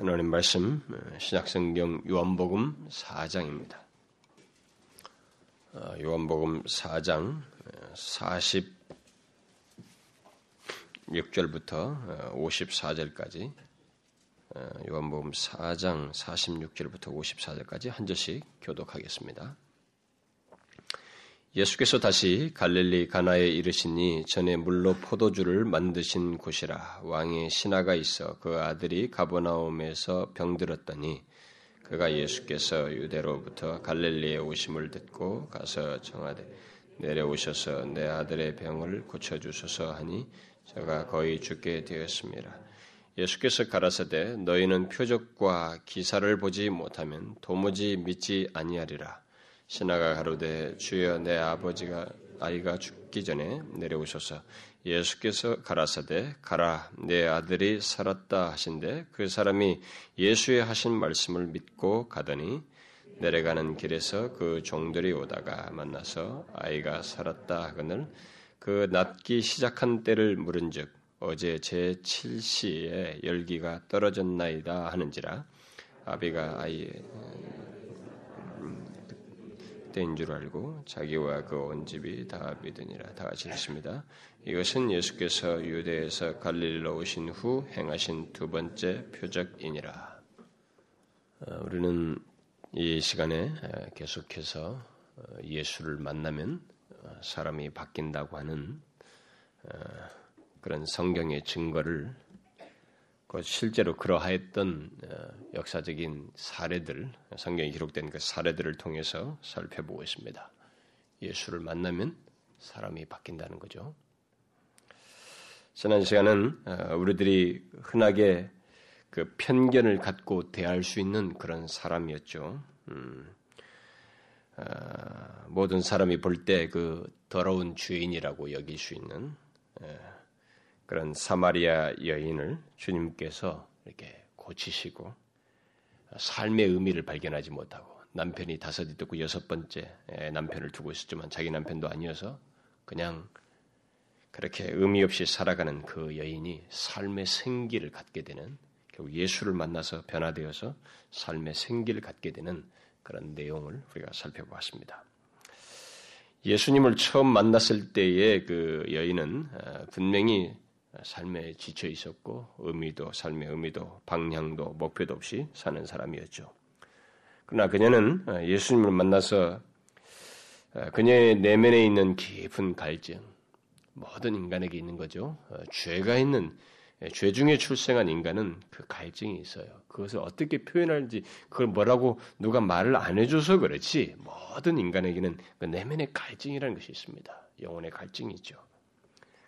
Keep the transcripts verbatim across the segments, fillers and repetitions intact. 하나님 말씀 신약성경 요한복음 사 장입니다. 요한복음 사 장 사십육 절부터 오십사 절까지 요한복음 사 장 사십육 절부터 오십사 절까지 한 절씩 교독하겠습니다. 예수께서 다시 갈릴리 가나에 이르시니 전에 물로 포도주를 만드신 곳이라. 왕의 신하가 있어 그 아들이 가버나움에서 병들었더니 그가 예수께서 유대로부터 갈릴리에 오심을 듣고 가서 청하되 내려오셔서 내 아들의 병을 고쳐주소서 하니 저가 거의 죽게 되었습니다. 예수께서 가라사대 너희는 표적과 기사를 보지 못하면 도무지 믿지 아니하리라. 신하가 가로되 주여 내 아버지가 아이가 죽기 전에 내려오셔서 예수께서 가라사대 가라 내 아들이 살았다 하신데 그 사람이 예수의 하신 말씀을 믿고 가더니 내려가는 길에서 그 종들이 오다가 만나서 아이가 살았다 하거늘 그 낫기 시작한 때를 물은즉 어제 제칠 시에 열기가 떨어졌나이다 하는지라. 아비가 아이의 때인 줄 알고 자기와 그 온 집이 다 믿으니라. 다 같이 읽습니다. 이것은 예수께서 유대에서 갈릴리로 오신 후 행하신 두 번째 표적이니라. 우리는 이 시간에 계속해서 예수를 만나면 사람이 바뀐다고 하는 그런 성경의 증거를 실제로 그러하였던 역사적인 사례들, 성경에 기록된 그 사례들을 통해서 살펴보고 있습니다. 예수를 만나면 사람이 바뀐다는 거죠. 지난 시간은 우리들이 흔하게 그 편견을 갖고 대할 수 있는 그런 사람이었죠. 음, 아, 모든 사람이 볼 때 그 더러운 죄인이라고 여길 수 있는 예. 그런 사마리아 여인을 주님께서 이렇게 고치시고 삶의 의미를 발견하지 못하고 남편이 다섯 있고 여섯 번째 남편을 두고 있었지만 자기 남편도 아니어서 그냥 그렇게 의미 없이 살아가는 그 여인이 삶의 생기를 갖게 되는 결국 예수를 만나서 변화되어서 삶의 생기를 갖게 되는 그런 내용을 우리가 살펴보았습니다. 예수님을 처음 만났을 때의 그 여인은 분명히 삶에 지쳐 있었고 의미도 삶의 의미도 방향도 목표도 없이 사는 사람이었죠. 그러나 그녀는 예수님을 만나서 그녀의 내면에 있는 깊은 갈증, 모든 인간에게 있는 거죠. 죄가 있는 죄 중에 출생한 인간은 그 갈증이 있어요. 그것을 어떻게 표현할지 그걸 뭐라고 누가 말을 안 해줘서 그렇지 모든 인간에게는 그 내면의 갈증이라는 것이 있습니다. 영혼의 갈증이 있죠.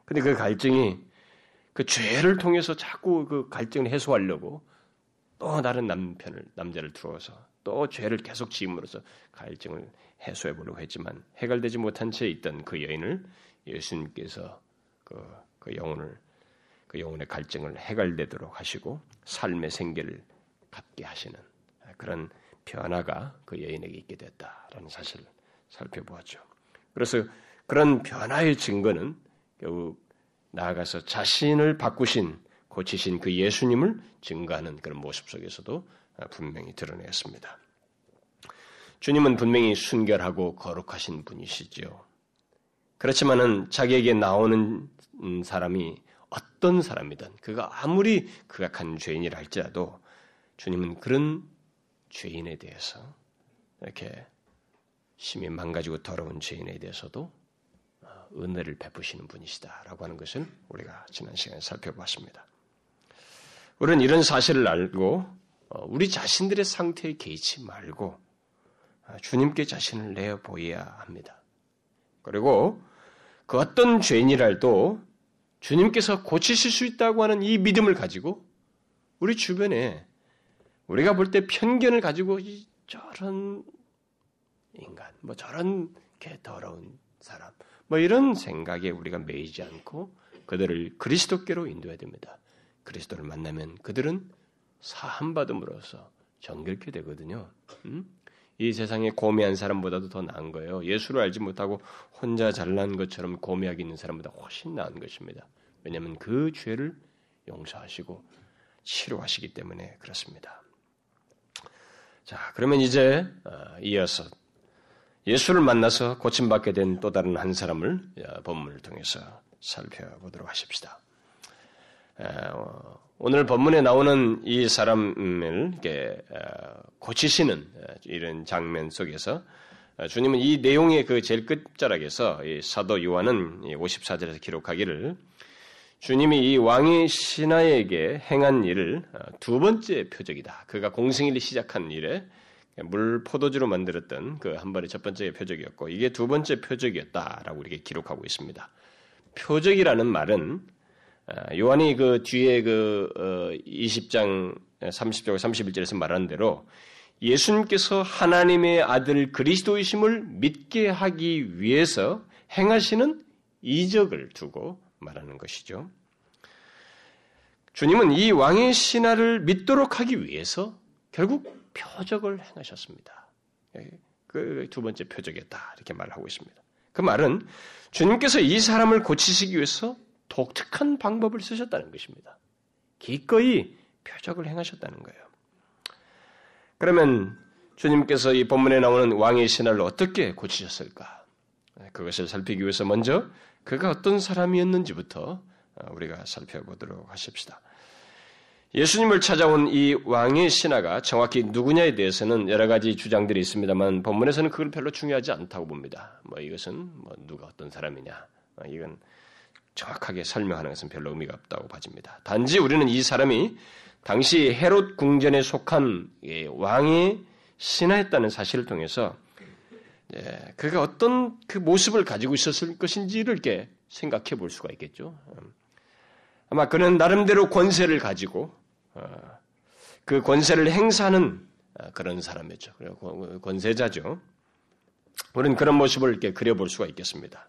근데 그 갈증이 그 죄를 통해서 자꾸 그 갈증을 해소하려고 또 다른 남편을, 남자를 들어와서 또 죄를 계속 지음으로써 갈증을 해소해 보려고 했지만 해결되지 못한 채 있던 그 여인을 예수님께서 그, 그 영혼을, 그 영혼의 갈증을 해결되도록 하시고 삶의 생계를 갖게 하시는 그런 변화가 그 여인에게 있게 됐다라는 사실을 살펴보았죠. 그래서 그런 변화의 증거는 결국 나아가서 자신을 바꾸신, 고치신 그 예수님을 증거하는 그런 모습 속에서도 분명히 드러냈습니다. 주님은 분명히 순결하고 거룩하신 분이시죠. 그렇지만은 자기에게 나오는 사람이 어떤 사람이든 그가 아무리 극악한 죄인이라 할지라도 주님은 그런 죄인에 대해서 이렇게 심히 망가지고 더러운 죄인에 대해서도 은혜를 베푸시는 분이시다라고 하는 것을 우리가 지난 시간에 살펴봤습니다. 우리는 이런 사실을 알고 우리 자신들의 상태에 개의치 말고 주님께 자신을 내어보여야 합니다. 그리고 그 어떤 죄인이라도 주님께서 고치실 수 있다고 하는 이 믿음을 가지고 우리 주변에 우리가 볼 때 편견을 가지고 이 저런 인간, 뭐 저런 개 더러운 사람, 뭐 이런 생각에 우리가 매이지 않고 그들을 그리스도께로 인도해야 됩니다. 그리스도를 만나면 그들은 사함받음으로써 정결케 되거든요. 음? 이 세상에 고매한 사람보다도 더 나은 거예요. 예수를 알지 못하고 혼자 잘난 것처럼 고매하게 있는 사람보다 훨씬 나은 것입니다. 왜냐하면 그 죄를 용서하시고 치료하시기 때문에 그렇습니다. 자, 그러면 이제 이어서 예수를 만나서 고침받게 된 또 다른 한 사람을 본문을 통해서 살펴보도록 하십시다. 오늘 본문에 나오는 이 사람을 고치시는 이런 장면 속에서 주님은 이 내용의 그 제일 끝자락에서 사도 요한은 오십사 절에서 기록하기를 주님이 이 왕의 신하에게 행한 일을 두 번째 표적이다. 그가 공생일을 시작한 일에 물 포도주로 만들었던 그 한 번의 첫 번째 표적이었고 이게 두 번째 표적이었다라고 이렇게 기록하고 있습니다. 표적이라는 말은 요한이 그 뒤에 그 이십 장 삼십 절 삼십일 절에서 말한 대로 예수님께서 하나님의 아들 그리스도이심을 믿게 하기 위해서 행하시는 이적을 두고 말하는 것이죠. 주님은 이 왕의 신하를 믿도록 하기 위해서 결국 표적을 행하셨습니다. 그 두 번째 표적이었다 이렇게 말하고 있습니다. 그 말은 주님께서 이 사람을 고치시기 위해서 독특한 방법을 쓰셨다는 것입니다. 기꺼이 표적을 행하셨다는 거예요. 그러면 주님께서 이 본문에 나오는 왕의 신하를 어떻게 고치셨을까? 그것을 살피기 위해서 먼저 그가 어떤 사람이었는지부터 우리가 살펴보도록 하십시다. 예수님을 찾아온 이 왕의 신하가 정확히 누구냐에 대해서는 여러 가지 주장들이 있습니다만 본문에서는 그걸 별로 중요하지 않다고 봅니다. 뭐 이것은 뭐 누가 어떤 사람이냐 이건 정확하게 설명하는 것은 별로 의미가 없다고 봐집니다. 단지 우리는 이 사람이 당시 헤롯 궁전에 속한 왕의 신하였다는 사실을 통해서 예, 그가 어떤 그 모습을 가지고 있었을 것인지를 이렇게 생각해 볼 수가 있겠죠. 아마 그는 나름대로 권세를 가지고 그 권세를 행사하는 그런 사람이죠. 그리고 권세자죠. 우리는 그런 모습을 이렇게 그려볼 수가 있겠습니다.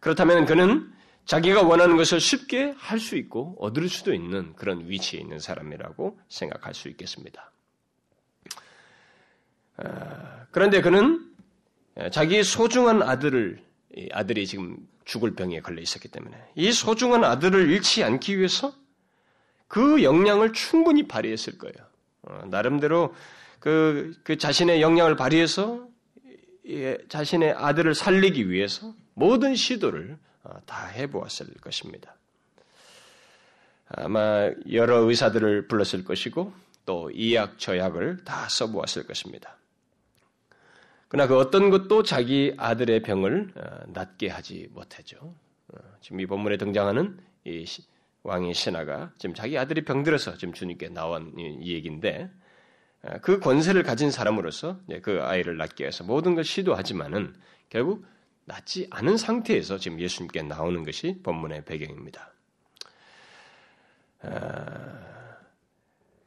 그렇다면 그는 자기가 원하는 것을 쉽게 할 수 있고 얻을 수도 있는 그런 위치에 있는 사람이라고 생각할 수 있겠습니다. 그런데 그는 자기의 소중한 아들을, 아들이 지금 죽을 병에 걸려 있었기 때문에 이 소중한 아들을 잃지 않기 위해서 그 역량을 충분히 발휘했을 거예요. 나름대로 그, 그 자신의 역량을 발휘해서 자신의 아들을 살리기 위해서 모든 시도를 다 해보았을 것입니다. 아마 여러 의사들을 불렀을 것이고 또 이약 저약을 다 써보았을 것입니다. 그러나 그 어떤 것도 자기 아들의 병을 낫게 하지 못하죠. 지금 이 본문에 등장하는 이 왕의 신하가 지금 자기 아들이 병들어서 지금 주님께 나온 이 얘기인데 그 권세를 가진 사람으로서 그 아이를 낫게 해서 모든 걸 시도하지만은 결국 낫지 않은 상태에서 지금 예수님께 나오는 것이 본문의 배경입니다.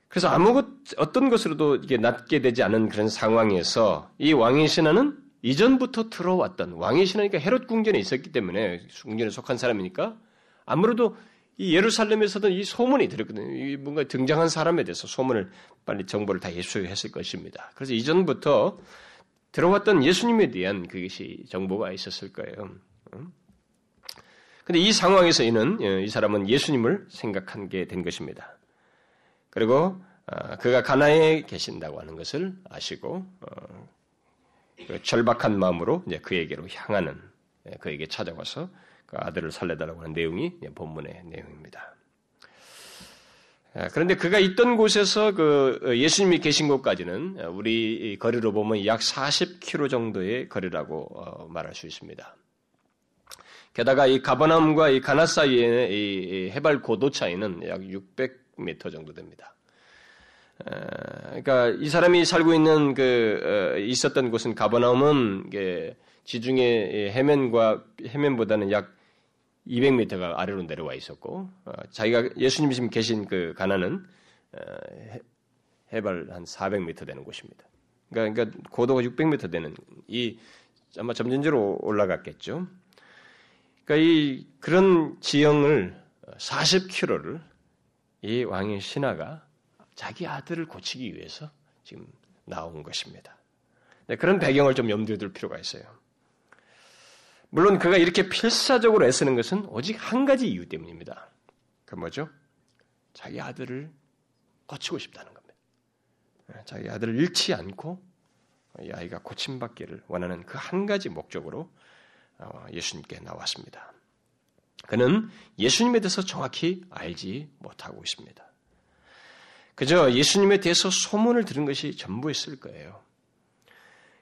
그래서 아무것, 어떤 것으로도 이게 낫게 되지 않은 그런 상황에서 이 왕의 신하는 이전부터 들어왔던 왕의 신하니까 헤롯 궁전에 있었기 때문에 궁전에 속한 사람이니까 아무래도 이 예루살렘에서도 이 소문이 들었거든요. 이 뭔가 등장한 사람에 대해서 소문을 빨리 정보를 다 예수했을 것입니다. 그래서 이전부터 들어왔던 예수님에 대한 그것이 정보가 있었을 거예요. 그런데 이 상황에서 이는 이 사람은 예수님을 생각한 게 된 것입니다. 그리고 그가 가나에 계신다고 하는 것을 아시고 절박한 마음으로 그에게로 향하는 그에게 찾아와서 그 아들을 살려달라고 하는 내용이 본문의 내용입니다. 그런데 그가 있던 곳에서 그 예수님이 계신 곳까지는 우리 거리로 보면 약 사십 킬로미터 정도의 거리라고 말할 수 있습니다. 게다가 이 가버나움과 이 가나 사이의 이 해발 고도 차이는 약 육백 미터 정도 됩니다. 그러니까 이 사람이 살고 있는 그 있었던 곳은 가버나움은 지중해 해면과 해면보다는 약 이백 미터가 아래로 내려와 있었고, 자기가 예수님이 지금 계신 그 가나는 해발 한 사백 미터 되는 곳입니다. 그러니까, 그러니까 고도가 육백 미터 되는 이 아마 점진적으로 올라갔겠죠. 그러니까 이 그런 지형을 사십 킬로미터를 이 왕의 신하가 자기 아들을 고치기 위해서 지금 나온 것입니다. 네, 그런 배경을 좀 염두에 둘 필요가 있어요. 물론 그가 이렇게 필사적으로 애쓰는 것은 오직 한 가지 이유 때문입니다. 그 뭐죠? 자기 아들을 고치고 싶다는 겁니다. 자기 아들을 잃지 않고 이 아이가 고침받기를 원하는 그 한 가지 목적으로 예수님께 나왔습니다. 그는 예수님에 대해서 정확히 알지 못하고 있습니다. 그저 예수님에 대해서 소문을 들은 것이 전부였을 거예요.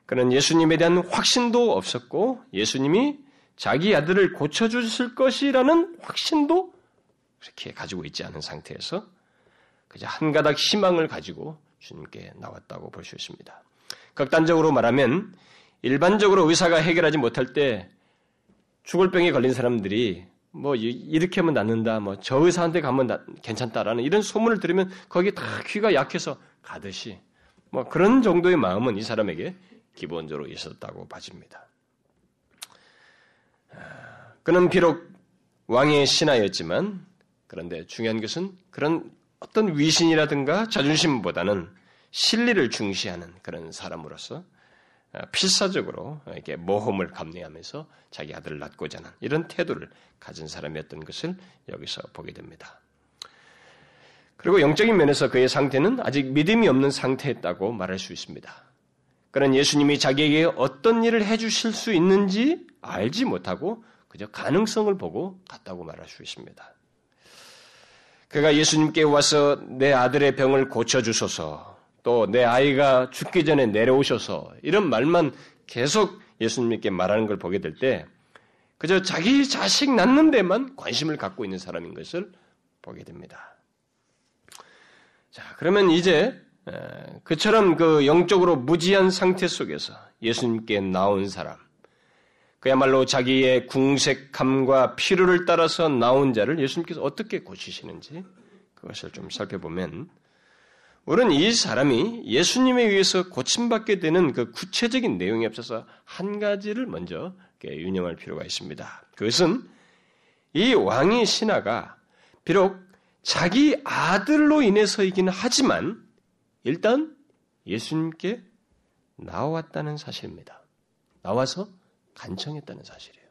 그는 예수님에 대한 확신도 없었고 예수님이 자기 아들을 고쳐주실 것이라는 확신도 그렇게 가지고 있지 않은 상태에서 그저 한 가닥 희망을 가지고 주님께 나왔다고 볼 수 있습니다. 극단적으로 말하면 일반적으로 의사가 해결하지 못할 때 죽을 병에 걸린 사람들이 뭐 이렇게 하면 낫는다, 뭐 저 의사한테 가면 나, 괜찮다라는 이런 소문을 들으면 거기에 다 귀가 약해서 가듯이 뭐 그런 정도의 마음은 이 사람에게 기본적으로 있었다고 봐집니다. 그는 비록 왕의 신하였지만 그런데 중요한 것은 그런 어떤 위신이라든가 자존심보다는 진리를 중시하는 그런 사람으로서 필사적으로 이렇게 모험을 감내하면서 자기 아들을 낳고자 하는 이런 태도를 가진 사람이었던 것을 여기서 보게 됩니다. 그리고 영적인 면에서 그의 상태는 아직 믿음이 없는 상태였다고 말할 수 있습니다. 그는 예수님이 자기에게 어떤 일을 해주실 수 있는지 알지 못하고 그저 가능성을 보고 갔다고 말할 수 있습니다. 그가 예수님께 와서 내 아들의 병을 고쳐주소서, 또 내 아이가 죽기 전에 내려오셔서 이런 말만 계속 예수님께 말하는 걸 보게 될 때 그저 자기 자식 낳는 데만 관심을 갖고 있는 사람인 것을 보게 됩니다. 자, 그러면 이제 그처럼 그 영적으로 무지한 상태 속에서 예수님께 나온 사람, 그야말로 자기의 궁색함과 필요를 따라서 나온 자를 예수님께서 어떻게 고치시는지 그것을 좀 살펴보면 우리는 이 사람이 예수님에 의해서 고침받게 되는 그 구체적인 내용에 앞서서 한 가지를 먼저 유념할 필요가 있습니다. 그것은 이 왕의 신하가 비록 자기 아들로 인해서이긴 하지만 일단 예수님께 나왔다는 사실입니다. 나와서 간청했다는 사실이에요.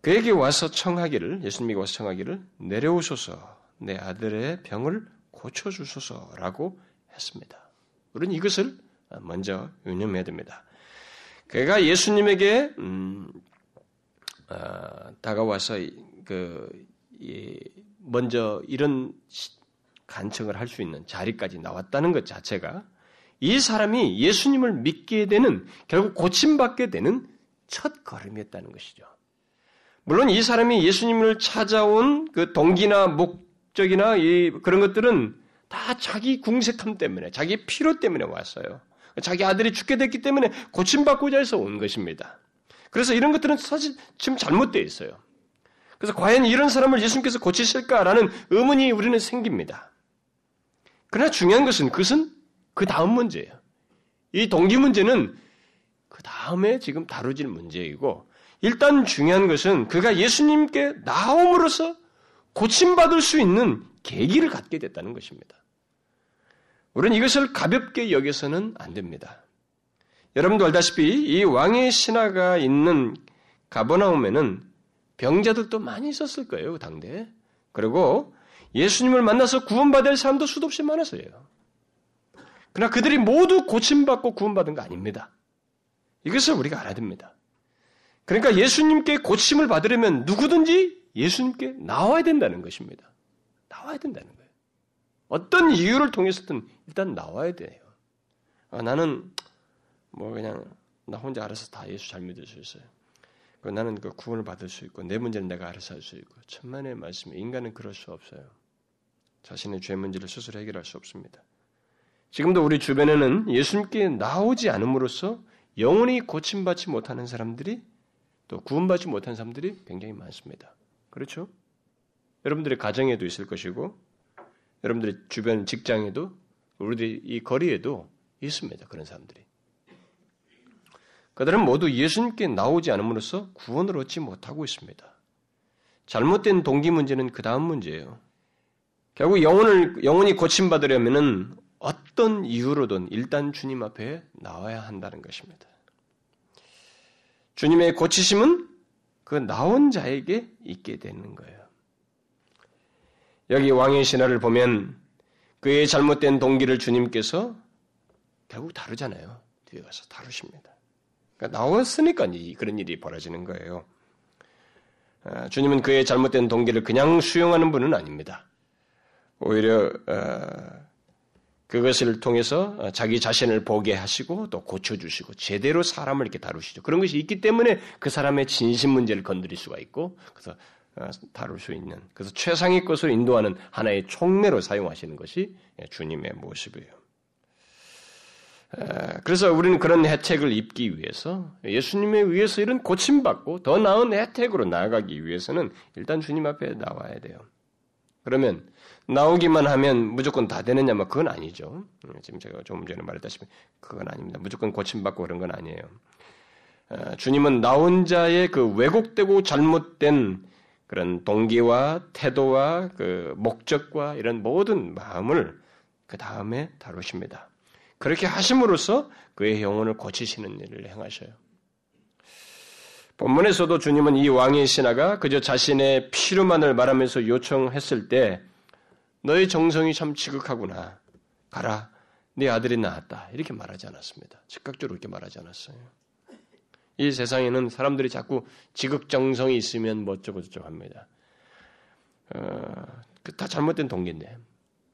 그에게 와서 청하기를, 예수님이 와서 청하기를 내려오소서, 내 아들의 병을 고쳐주소서라고 했습니다. 우리는 이것을 먼저 유념해야 됩니다. 그가 예수님에게 음, 어, 다가와서 그, 예, 먼저 이런 간청을 할 수 있는 자리까지 나왔다는 것 자체가 이 사람이 예수님을 믿게 되는, 결국 고침받게 되는 첫 걸음이었다는 것이죠. 물론 이 사람이 예수님을 찾아온 그 동기나 목적이나 이 그런 것들은 다 자기 궁색함 때문에, 자기 필요 때문에 왔어요. 자기 아들이 죽게 됐기 때문에 고침받고자 해서 온 것입니다. 그래서 이런 것들은 사실 지금 잘못되어 있어요. 그래서 과연 이런 사람을 예수님께서 고치실까라는 의문이 우리는 생깁니다. 그러나 중요한 것은 그것은 그 다음 문제예요. 이 동기 문제는 그 다음에 지금 다루질 문제이고, 일단 중요한 것은 그가 예수님께 나옴으로써 고침받을 수 있는 계기를 갖게 됐다는 것입니다. 우리는 이것을 가볍게 여겨서는 안 됩니다. 여러분도 알다시피 이 왕의 신하가 있는 가버나움에는 병자들도 많이 있었을 거예요, 당대에. 그리고 예수님을 만나서 구원받을 사람도 수도 없이 많았어요. 그러나 그들이 모두 고침받고 구원받은 거 아닙니다. 이것을 우리가 알아야 됩니다. 그러니까 예수님께 고침을 받으려면 누구든지 예수님께 나와야 된다는 것입니다. 나와야 된다는 거예요. 어떤 이유를 통해서든 일단 나와야 돼요. 아, 나는 뭐 그냥 나 혼자 알아서 다 예수 잘 믿을 수 있어요. 나는 그 구원을 받을 수 있고 내 문제는 내가 알아서 할 수 있고, 천만의 말씀에 인간은 그럴 수 없어요. 자신의 죄 문제를 스스로 해결할 수 없습니다. 지금도 우리 주변에는 예수님께 나오지 않음으로써 영원히 고침받지 못하는 사람들이, 또 구원받지 못하는 사람들이 굉장히 많습니다. 그렇죠? 여러분들의 가정에도 있을 것이고, 여러분들의 주변 직장에도, 우리들의 이 거리에도 있습니다. 그런 사람들이. 그들은 모두 예수님께 나오지 않음으로써 구원을 얻지 못하고 있습니다. 잘못된 동기 문제는 그 다음 문제예요. 결국 영혼을, 영혼이 고침받으려면은 어떤 이유로든 일단 주님 앞에 나와야 한다는 것입니다. 주님의 고치심은 그 나온 자에게 있게 되는 거예요. 여기 왕의 신하를 보면 그의 잘못된 동기를 주님께서 결국 다루잖아요. 뒤에 가서 다루십니다. 그러니까 나왔으니까 그런 일이 벌어지는 거예요. 주님은 그의 잘못된 동기를 그냥 수용하는 분은 아닙니다. 오히려 그것을 통해서 자기 자신을 보게 하시고 또 고쳐주시고 제대로 사람을 이렇게 다루시죠. 그런 것이 있기 때문에 그 사람의 진심 문제를 건드릴 수가 있고 그래서 다룰 수 있는, 그래서 최상의 것을 인도하는 하나의 총매로 사용하시는 것이 주님의 모습이에요. 그래서 우리는 그런 혜택을 입기 위해서, 예수님에 의해서 이런 고침받고 더 나은 혜택으로 나아가기 위해서는 일단 주님 앞에 나와야 돼요. 그러면 나오기만 하면 무조건 다 되느냐면 그건 아니죠. 지금 제가 조금 전에 말했다시피 그건 아닙니다. 무조건 고침받고 그런 건 아니에요. 주님은 나온 자의 그 왜곡되고 잘못된 그런 동기와 태도와 그 목적과 이런 모든 마음을 그 다음에 다루십니다. 그렇게 하심으로써 그의 영혼을 고치시는 일을 행하셔요. 본문에서도 주님은 이 왕의 신하가 그저 자신의 필요만을 말하면서 요청했을 때 너의 정성이 참 지극하구나. 가라. 네 아들이 나았다. 이렇게 말하지 않았습니다. 즉각적으로 이렇게 말하지 않았어요. 이 세상에는 사람들이 자꾸 지극정성이 있으면 뭐 어쩌고저쩌고 합니다. 어, 다 잘못된 동기인데.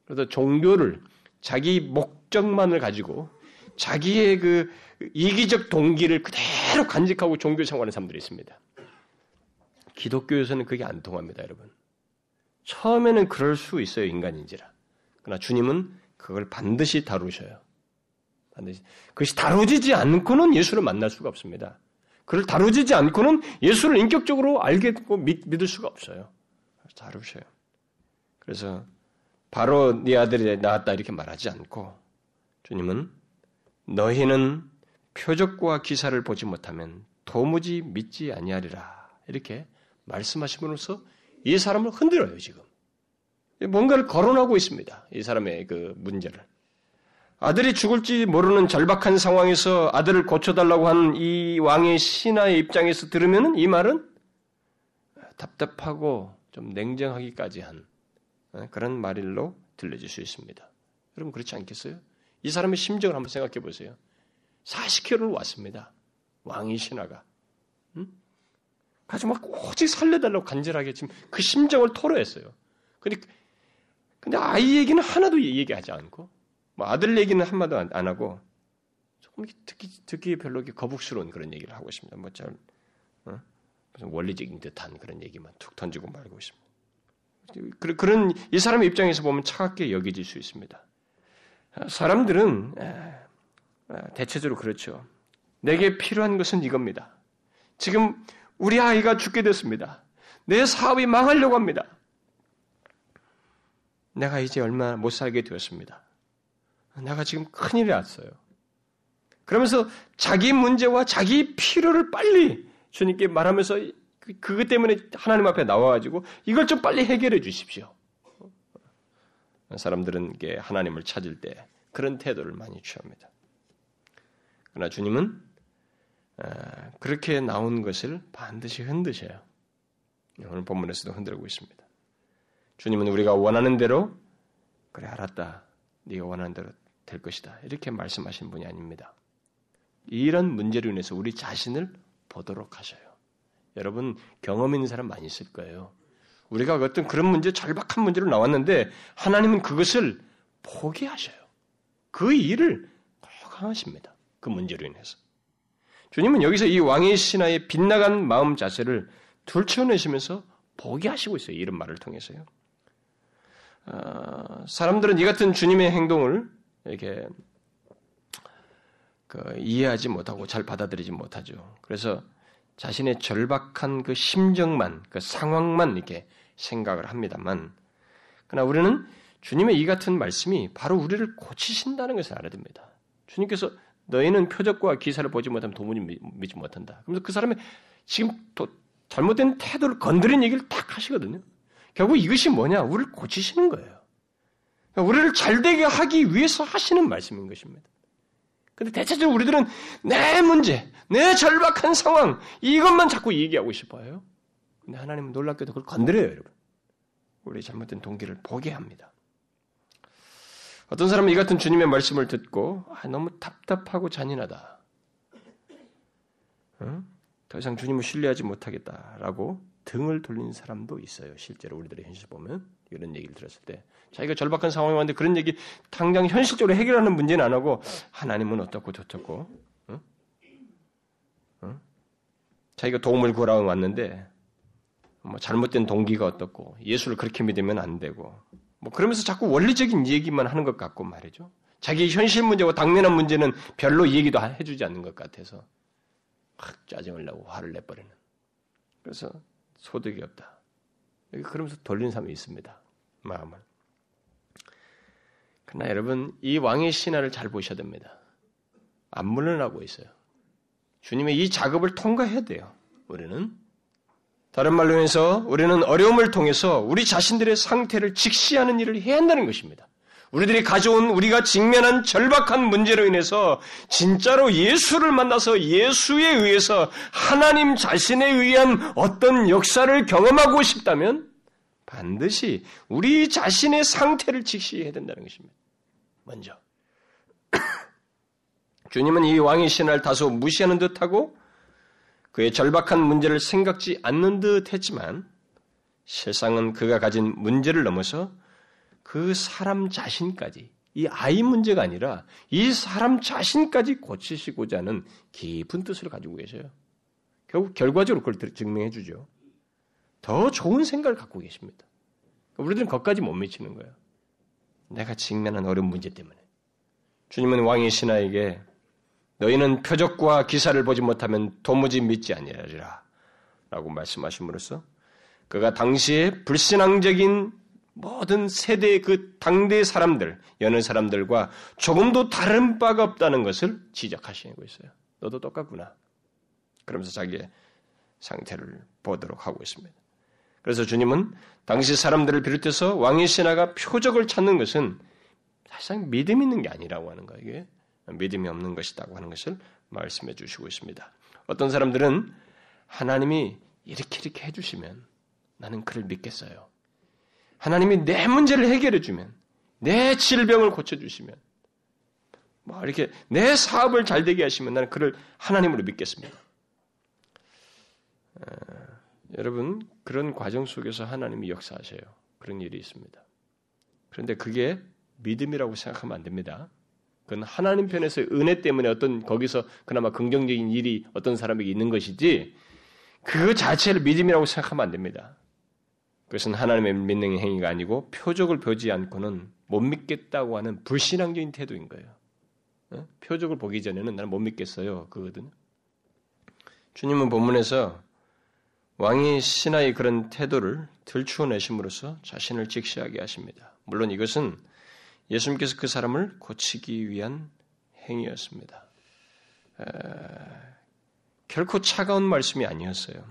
그래서 종교를 자기 목적만을 가지고 자기의 그 이기적 동기를 그대로 간직하고 종교 생활하는 사람들이 있습니다. 기독교에서는 그게 안 통합니다, 여러분. 처음에는 그럴 수 있어요, 인간인지라. 그러나 주님은 그걸 반드시 다루셔요. 반드시. 그것이 다루지지 않고는 예수를 만날 수가 없습니다. 그걸 다루지지 않고는 예수를 인격적으로 알게 되고 믿을 수가 없어요. 다루셔요. 그래서 바로 네 아들이 낳았다 이렇게 말하지 않고 주님은 너희는 표적과 기사를 보지 못하면 도무지 믿지 아니하리라 이렇게 말씀하심으로써 이 사람을 흔들어요. 지금 뭔가를 거론하고 있습니다. 이 사람의 그 문제를, 아들이 죽을지 모르는 절박한 상황에서 아들을 고쳐달라고 한 이 왕의 신하의 입장에서 들으면 이 말은 답답하고 좀 냉정하기까지 한 그런 말일로 들려질 수 있습니다. 여러분 그렇지 않겠어요? 이 사람의 심정을 한번 생각해 보세요. 사십 킬로미터를 왔습니다. 왕의 신하가. 응? 가지고 막 오직 살려달라고 간절하게 지금 그 심정을 토로했어요. 근데, 근데 아이 얘기는 하나도 얘기하지 않고, 뭐 아들 얘기는 한마디 안, 안 하고, 조금 듣기, 듣기 별로 거북스러운 그런 얘기를 하고 있습니다. 뭐 잘, 어? 무슨 원리적인 듯한 그런 얘기만 툭 던지고 말고 있습니다. 그런 이 사람의 입장에서 보면 차갑게 여겨질 수 있습니다. 사람들은 대체적으로 그렇죠. 내게 필요한 것은 이겁니다. 지금 우리 아이가 죽게 됐습니다. 내 사업이 망하려고 합니다. 내가 이제 얼마 못 살게 되었습니다. 내가 지금 큰일이 났어요. 그러면서 자기 문제와 자기 필요를 빨리 주님께 말하면서 그것 때문에 하나님 앞에 나와가지고 이걸 좀 빨리 해결해 주십시오. 사람들은 이게 하나님을 찾을 때 그런 태도를 많이 취합니다. 그러나 주님은 그렇게 나온 것을 반드시 흔드셔요. 오늘 본문에서도 흔들고 있습니다. 주님은 우리가 원하는 대로 그래 알았다. 네가 원하는 대로 될 것이다. 이렇게 말씀하신 분이 아닙니다. 이런 문제로 인해서 우리 자신을 보도록 하셔요. 여러분 경험 있는 사람 많이 있을 거예요. 우리가 어떤 그런 문제, 절박한 문제로 나왔는데 하나님은 그것을 보게 하셔요. 그 일을 꼭 하십니다. 그 문제로 인해서. 주님은 여기서 이 왕의 신하의 빗나간 마음 자세를 들춰내시면서 보게 하시고 있어요. 이런 말을 통해서요. 어, 사람들은 이 같은 주님의 행동을 이렇게 그 이해하지 못하고 잘 받아들이지 못하죠. 그래서 자신의 절박한 그 심정만, 그 상황만 이렇게 생각을 합니다만, 그러나 우리는 주님의 이 같은 말씀이 바로 우리를 고치신다는 것을 알아야 됩니다. 주님께서 너희는 표적과 기사를 보지 못하면 도무지 믿지 못한다. 그러면서 그 사람의 지금 도, 잘못된 태도를 건드린 얘기를 딱 하시거든요. 결국 이것이 뭐냐? 우리를 고치시는 거예요. 그러니까 우리를 잘되게 하기 위해서 하시는 말씀인 것입니다. 근데 대체적으로 우리들은 내 문제, 내 절박한 상황, 이것만 자꾸 얘기하고 싶어요. 근데 하나님은 놀랍게도 그걸 건드려요, 여러분. 우리 잘못된 동기를 보게 합니다. 어떤 사람은 이 같은 주님의 말씀을 듣고 아, 너무 답답하고 잔인하다. 어? 더 이상 주님을 신뢰하지 못하겠다라고 등을 돌린 사람도 있어요. 실제로 우리들의 현실을 보면 이런 얘기를 들었을 때 자기가 절박한 상황이 왔는데 그런 얘기 당장 현실적으로 해결하는 문제는 안 하고 하나님은 어떻고 저떻고 어? 어? 자기가 도움을 구하러 왔는데 뭐 잘못된 동기가 어떻고 예수를 그렇게 믿으면 안 되고 뭐 그러면서 자꾸 원리적인 얘기만 하는 것 같고 말이죠. 자기 현실 문제와 당면한 문제는 별로 얘기도 해주지 않는 것 같아서 확 짜증을 내고 화를 내버리는. 그래서 소득이 없다. 그러면서 돌리는 사람이 있습니다. 마음을. 그러나 여러분 이 왕의 신하를 잘 보셔야 됩니다. 안 물러나고 있어요. 주님의 이 작업을 통과해야 돼요. 우리는. 다른 말로 해서 우리는 어려움을 통해서 우리 자신들의 상태를 직시하는 일을 해야 한다는 것입니다. 우리들이 가져온 우리가 직면한 절박한 문제로 인해서 진짜로 예수를 만나서 예수에 의해서 하나님 자신에 의한 어떤 역사를 경험하고 싶다면 반드시 우리 자신의 상태를 직시해야 된다는 것입니다. 먼저 주님은 이 왕의 신하를 다소 무시하는 듯하고 그의 절박한 문제를 생각지 않는 듯 했지만 실상은 그가 가진 문제를 넘어서 그 사람 자신까지 이 아이 문제가 아니라 이 사람 자신까지 고치시고자 하는 깊은 뜻을 가지고 계세요. 결국 결과적으로 그걸 증명해 주죠. 더 좋은 생각을 갖고 계십니다. 우리들은 거기까지 못 미치는 거예요. 내가 직면한 어려운 문제 때문에. 주님은 왕의 신하에게 너희는 표적과 기사를 보지 못하면 도무지 믿지 아니하리라 라고 말씀하심으로써 그가 당시에 불신앙적인 모든 세대의 그 당대 사람들, 여느 사람들과 조금도 다른 바가 없다는 것을 지적하시고 있어요. 너도 똑같구나. 그러면서 자기의 상태를 보도록 하고 있습니다. 그래서 주님은 당시 사람들을 비롯해서 왕의 신하가 표적을 찾는 것은 사실상 믿음 있는 게 아니라고 하는 거예요. 이게. 믿음이 없는 것이다고 하는 것을 말씀해 주시고 있습니다. 어떤 사람들은 하나님이 이렇게 이렇게 해주시면 나는 그를 믿겠어요. 하나님이 내 문제를 해결해 주면, 내 질병을 고쳐주시면, 뭐 이렇게 내 사업을 잘 되게 하시면 나는 그를 하나님으로 믿겠습니다. 아, 여러분 그런 과정 속에서 하나님이 역사하셔요. 그런 일이 있습니다. 그런데 그게 믿음이라고 생각하면 안 됩니다. 그건 하나님 편에서의 은혜 때문에 어떤 거기서 그나마 긍정적인 일이 어떤 사람에게 있는 것이지 그 자체를 믿음이라고 생각하면 안 됩니다. 그것은 하나님의 믿는 행위가 아니고 표적을 보지 않고는 못 믿겠다고 하는 불신앙적인 태도인 거예요. 표적을 보기 전에는 나는 못 믿겠어요. 그거거든요. 주님은 본문에서 왕이 신하의 그런 태도를 들추어내심으로써 자신을 직시하게 하십니다. 물론 이것은 예수님께서 그 사람을 고치기 위한 행위였습니다. 에, 결코 차가운 말씀이 아니었어요.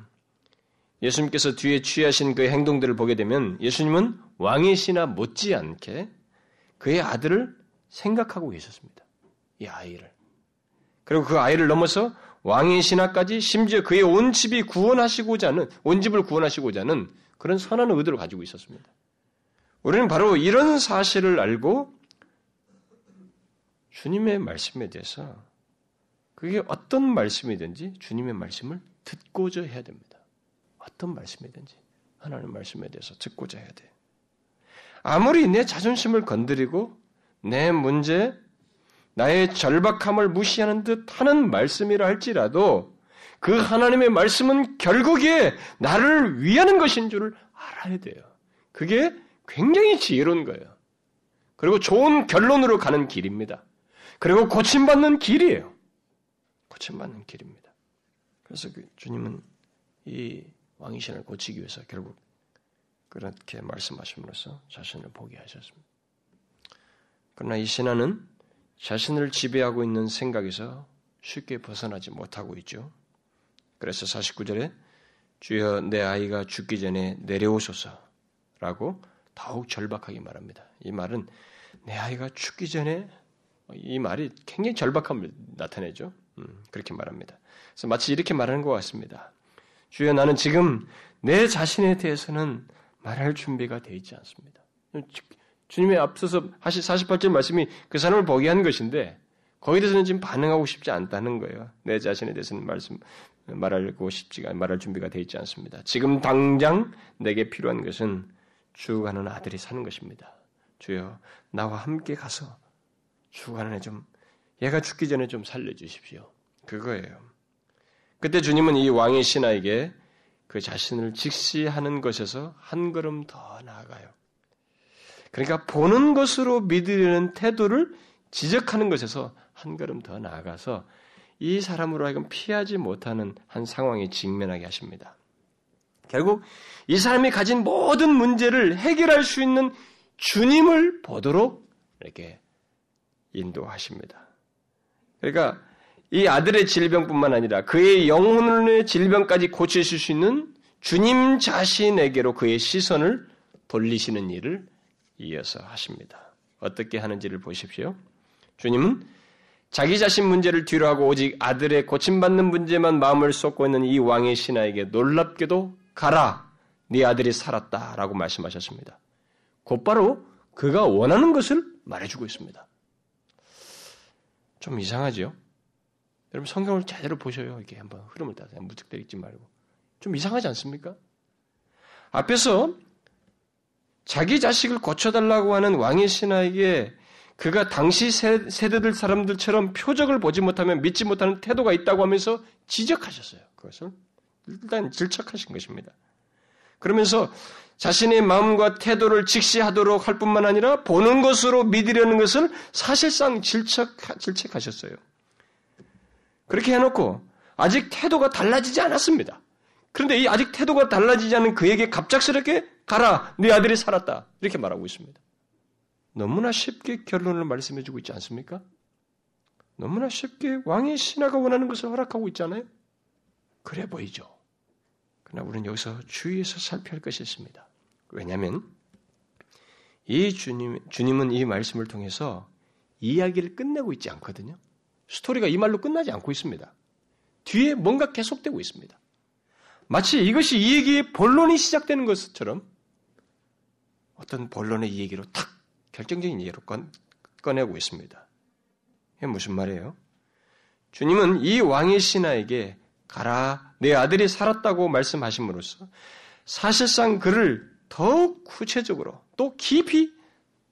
예수님께서 뒤에 취하신 그의 행동들을 보게 되면 예수님은 왕의 신하 못지않게 그의 아들을 생각하고 계셨습니다. 이 아이를. 그리고 그 아이를 넘어서 왕의 신하까지 심지어 그의 온 집이 구원하시고자 하는, 온 집을 구원하시고자 하는 그런 선한 의도를 가지고 있었습니다. 우리는 바로 이런 사실을 알고 주님의 말씀에 대해서 그게 어떤 말씀이든지 주님의 말씀을 듣고자 해야 됩니다. 어떤 말씀이든지 하나님의 말씀에 대해서 듣고자 해야 돼요. 아무리 내 자존심을 건드리고 내 문제, 나의 절박함을 무시하는 듯 하는 말씀이라 할지라도 그 하나님의 말씀은 결국에 나를 위하는 것인 줄을 알아야 돼요. 그게 굉장히 지혜로운 거예요. 그리고 좋은 결론으로 가는 길입니다. 그리고 고침받는 길이에요. 고침받는 길입니다. 그래서 그 주님은 이 왕의 신을 고치기 위해서 결국 그렇게 말씀하심으로써 자신을 보게 하셨습니다. 그러나 이 신하는 자신을 지배하고 있는 생각에서 쉽게 벗어나지 못하고 있죠. 그래서 사십구 절에 주여 내 아이가 죽기 전에 내려오소서 라고 더욱 절박하게 말합니다. 이 말은 내 아이가 죽기 전에 이 말이 굉장히 절박함을 나타내죠. 음, 그렇게 말합니다. 그래서 마치 이렇게 말하는 것 같습니다. 주여 나는 지금 내 자신에 대해서는 말할 준비가 되어 있지 않습니다. 주님의 앞서서 하신 사십팔 절 말씀이 그 사람을 보게 한 것인데 거기에 대해서는 지금 반응하고 싶지 않다는 거예요. 내 자신에 대해서는 말씀, 말하고 싶지가, 말할 준비가 되어 있지 않습니다. 지금 당장 내게 필요한 것은 죽어가는 아들이 사는 것입니다. 주여, 나와 함께 가서 죽어가는 애 좀, 얘가 죽기 전에 좀 살려주십시오. 그거예요. 그때 주님은 이 왕의 신하에게 그 자신을 직시하는 것에서 한 걸음 더 나아가요. 그러니까 보는 것으로 믿으려는 태도를 지적하는 것에서 한 걸음 더 나아가서 이 사람으로 하여금 피하지 못하는 한 상황에 직면하게 하십니다. 결국 이 사람이 가진 모든 문제를 해결할 수 있는 주님을 보도록 이렇게 인도하십니다. 그러니까 이 아들의 질병뿐만 아니라 그의 영혼의 질병까지 고치실 수 있는 주님 자신에게로 그의 시선을 돌리시는 일을 이어서 하십니다. 어떻게 하는지를 보십시오. 주님은 자기 자신 문제를 뒤로하고 오직 아들의 고침받는 문제만 마음을 쏟고 있는 이 왕의 신하에게 놀랍게도 가라, 네 아들이 살았다 라고 말씀하셨습니다. 곧바로 그가 원하는 것을 말해주고 있습니다. 좀 이상하죠? 여러분 성경을 제대로 보셔요. 이렇게 한번 흐름을 따라서 무턱대고 읽지 말고. 좀 이상하지 않습니까? 앞에서 자기 자식을 고쳐달라고 하는 왕의 신하에게 그가 당시 세대들 사람들처럼 표적을 보지 못하면 믿지 못하는 태도가 있다고 하면서 지적하셨어요. 그것을 일단 질책하신 것입니다. 그러면서 자신의 마음과 태도를 직시하도록 할 뿐만 아니라 보는 것으로 믿으려는 것을 사실상 질책, 질책하셨어요. 그렇게 해놓고 아직 태도가 달라지지 않았습니다. 그런데 이 아직 태도가 달라지지 않은 그에게 갑작스럽게 가라, 네 아들이 살았다 이렇게 말하고 있습니다. 너무나 쉽게 결론을 말씀해주고 있지 않습니까? 너무나 쉽게 왕의 신하가 원하는 것을 허락하고 있잖아요. 그래 보이죠. 그러나 우리는 여기서 주의해서 살펴야 할 것이 있습니다. 왜냐하면 이 주님, 주님은 이 말씀을 통해서 이야기를 끝내고 있지 않거든요. 스토리가 이 말로 끝나지 않고 있습니다. 뒤에 뭔가 계속되고 있습니다. 마치 이것이 이 얘기의 본론이 시작되는 것처럼 어떤 본론의 이 얘기로 탁 결정적인 얘기로 꺼내고 있습니다. 이게 무슨 말이에요? 주님은 이 왕의 신하에게 가라, 내 아들이 살았다고 말씀하심으로써 사실상 그를 더욱 구체적으로 또 깊이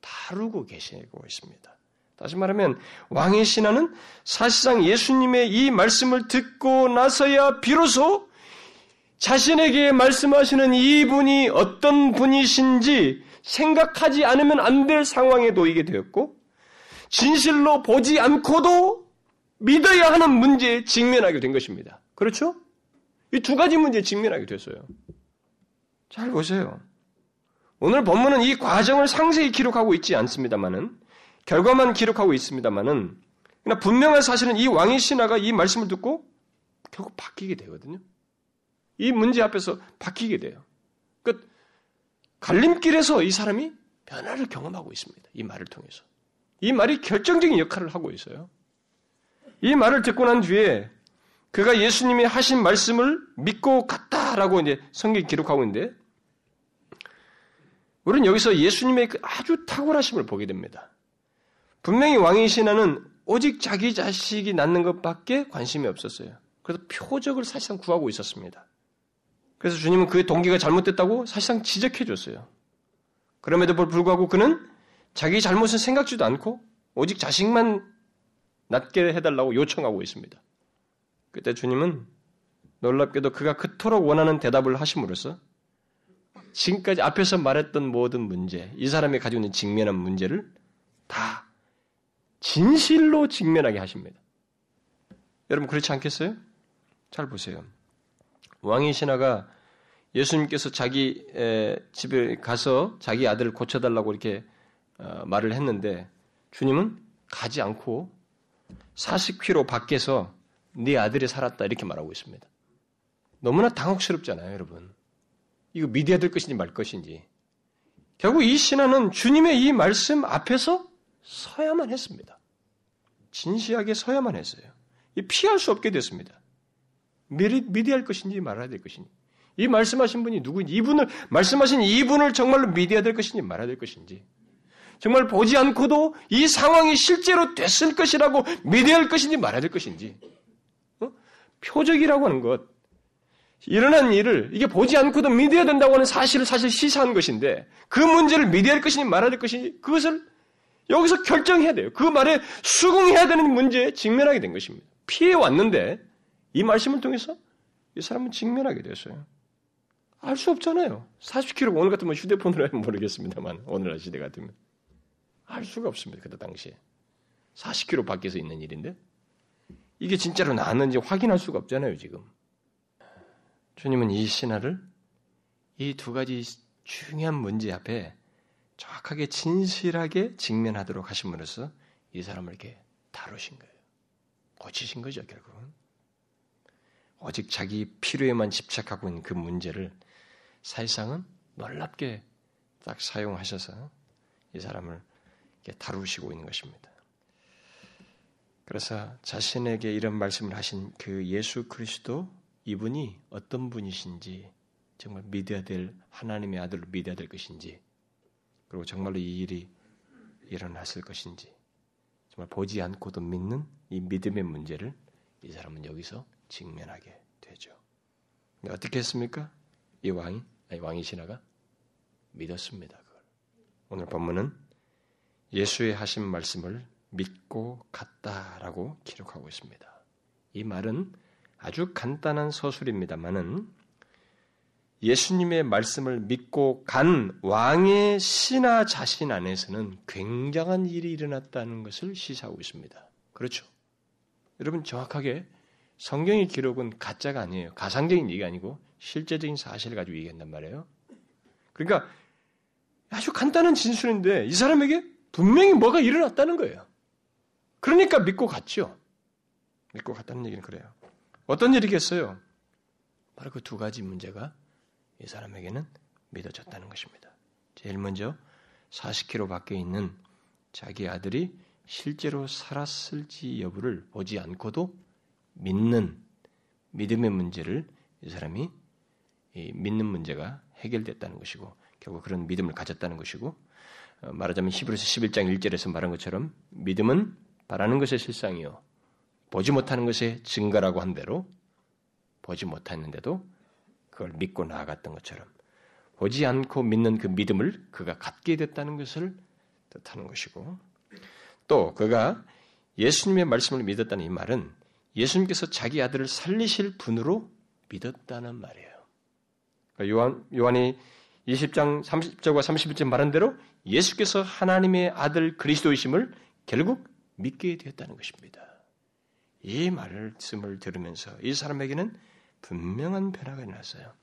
다루고 계시고 있습니다. 다시 말하면 왕의 신하는 사실상 예수님의 이 말씀을 듣고 나서야 비로소 자신에게 말씀하시는 이분이 어떤 분이신지 생각하지 않으면 안 될 상황에 놓이게 되었고 진실로 보지 않고도 믿어야 하는 문제에 직면하게 된 것입니다. 그렇죠? 이 두 가지 문제에 직면하게 됐어요. 잘 보세요. 오늘 본문은 이 과정을 상세히 기록하고 있지 않습니다마는 결과만 기록하고 있습니다마는 그러나 분명한 사실은 이 왕의 신하가 이 말씀을 듣고 결국 바뀌게 되거든요. 이 문제 앞에서 바뀌게 돼요. 그러니까 갈림길에서 이 사람이 변화를 경험하고 있습니다. 이 말을 통해서. 이 말이 결정적인 역할을 하고 있어요. 이 말을 듣고 난 뒤에 그가 예수님이 하신 말씀을 믿고 갔다라고 이제 성경이 기록하고 있는데 우리는 여기서 예수님의 그 아주 탁월하심을 보게 됩니다. 분명히 왕의 신하는 오직 자기 자식이 낳는 것밖에 관심이 없었어요. 그래서 표적을 사실상 구하고 있었습니다. 그래서 주님은 그의 동기가 잘못됐다고 사실상 지적해줬어요. 그럼에도 불구하고 그는 자기 잘못은 생각지도 않고 오직 자식만 낳게 해달라고 요청하고 있습니다. 그때 주님은 놀랍게도 그가 그토록 원하는 대답을 하심으로써 지금까지 앞에서 말했던 모든 문제, 이 사람이 가지고 있는 직면한 문제를 다 진실로 직면하게 하십니다. 여러분 그렇지 않겠어요? 잘 보세요. 왕의 신하가 예수님께서 자기 집에 가서 자기 아들을 고쳐달라고 이렇게 말을 했는데 주님은 가지 않고 사십 킬로미터 밖에서 네 아들이 살았다 이렇게 말하고 있습니다. 너무나 당혹스럽잖아요, 여러분. 이거 믿어야 될 것인지 말 것인지. 결국 이 신하는 주님의 이 말씀 앞에서 서야만 했습니다. 진실하게 서야만 했어요. 피할 수 없게 됐습니다. 믿어야 할 것인지 말아야 될 것인지. 이 말씀하신 분이 누구인지, 이분을, 말씀하신 이분을 정말로 믿어야 될 것인지 말아야 될 것인지, 정말 보지 않고도 이 상황이 실제로 됐을 것이라고 믿어야 할 것인지 말아야 될 것인지, 어? 표적이라고 하는 것, 일어난 일을 이게 보지 않고도 믿어야 된다고 하는 사실을 사실 시사한 것인데, 그 문제를 믿어야 할 것인지 말아야 될 것인지, 그것을 여기서 결정해야 돼요. 그 말에 수긍해야 되는 문제에 직면하게 된 것입니다. 피해왔는데 이 말씀을 통해서 이 사람은 직면하게 됐어요. 알 수 없잖아요. 사십 킬로미터, 오늘 같으면 휴대폰으로 하면 모르겠습니다만, 오늘날 시대 같으면 알 수가 없습니다. 그때 당시에 사십 킬로미터 밖에서 있는 일인데 이게 진짜로 나았는지 확인할 수가 없잖아요. 지금 주님은 이 신하를 이 두 가지 중요한 문제 앞에 정확하게 진실하게 직면하도록 하심으로써 이 사람을 이렇게 다루신 거예요. 고치신 거죠. 결국은 오직 자기 필요에만 집착하고 있는 그 문제를 사실상은 놀랍게 딱 사용하셔서 이 사람을 이렇게 다루시고 있는 것입니다. 그래서 자신에게 이런 말씀을 하신 그 예수 그리스도, 이분이 어떤 분이신지, 정말 믿어야 될 하나님의 아들로 믿어야 될 것인지, 그리고 정말로 이 일이 일어났을 것인지, 정말 보지 않고도 믿는 이 믿음의 문제를 이 사람은 여기서 직면하게 되죠. 근데 어떻게 했습니까? 이 왕이, 아니 왕이 신하가 믿었습니다. 그걸. 오늘 본문은 예수의 하신 말씀을 믿고 갔다라고 기록하고 있습니다. 이 말은 아주 간단한 서술입니다만은 예수님의 말씀을 믿고 간 왕의 신하 자신 안에서는 굉장한 일이 일어났다는 것을 시사하고 있습니다. 그렇죠? 여러분, 정확하게 성경의 기록은 가짜가 아니에요. 가상적인 얘기가 아니고 실제적인 사실을 가지고 얘기한단 말이에요. 그러니까 아주 간단한 진술인데 이 사람에게 분명히 뭐가 일어났다는 거예요. 그러니까 믿고 갔죠. 믿고 갔다는 얘기는 그래요. 어떤 일이겠어요? 바로 그 두 가지 문제가 이 사람에게는 믿어졌다는 것입니다. 제일 먼저 사십 킬로미터 밖에 있는 자기 아들이 실제로 살았을지 여부를 보지 않고도 믿는 믿음의 문제를 이 사람이 이 믿는 문제가 해결됐다는 것이고, 결국 그런 믿음을 가졌다는 것이고, 말하자면 히브리서 십일 장 일 절에서 말한 것처럼 믿음은 바라는 것의 실상이요 보지 못하는 것의 증거라고 한 대로, 보지 못했는데도 그걸 믿고 나아갔던 것처럼 보지 않고 믿는 그 믿음을 그가 갖게 됐다는 것을 뜻하는 것이고, 또 그가 예수님의 말씀을 믿었다는 이 말은 예수님께서 자기 아들을 살리실 분으로 믿었다는 말이에요. 그러니까 요한, 요한이 이십 장 삼십 절과 삼십일 절 말한 대로 예수께서 하나님의 아들 그리스도이심을 결국 믿게 되었다는 것입니다. 이 말씀을 들으면서 이 사람에게는 분명한 변화가 일어났어요.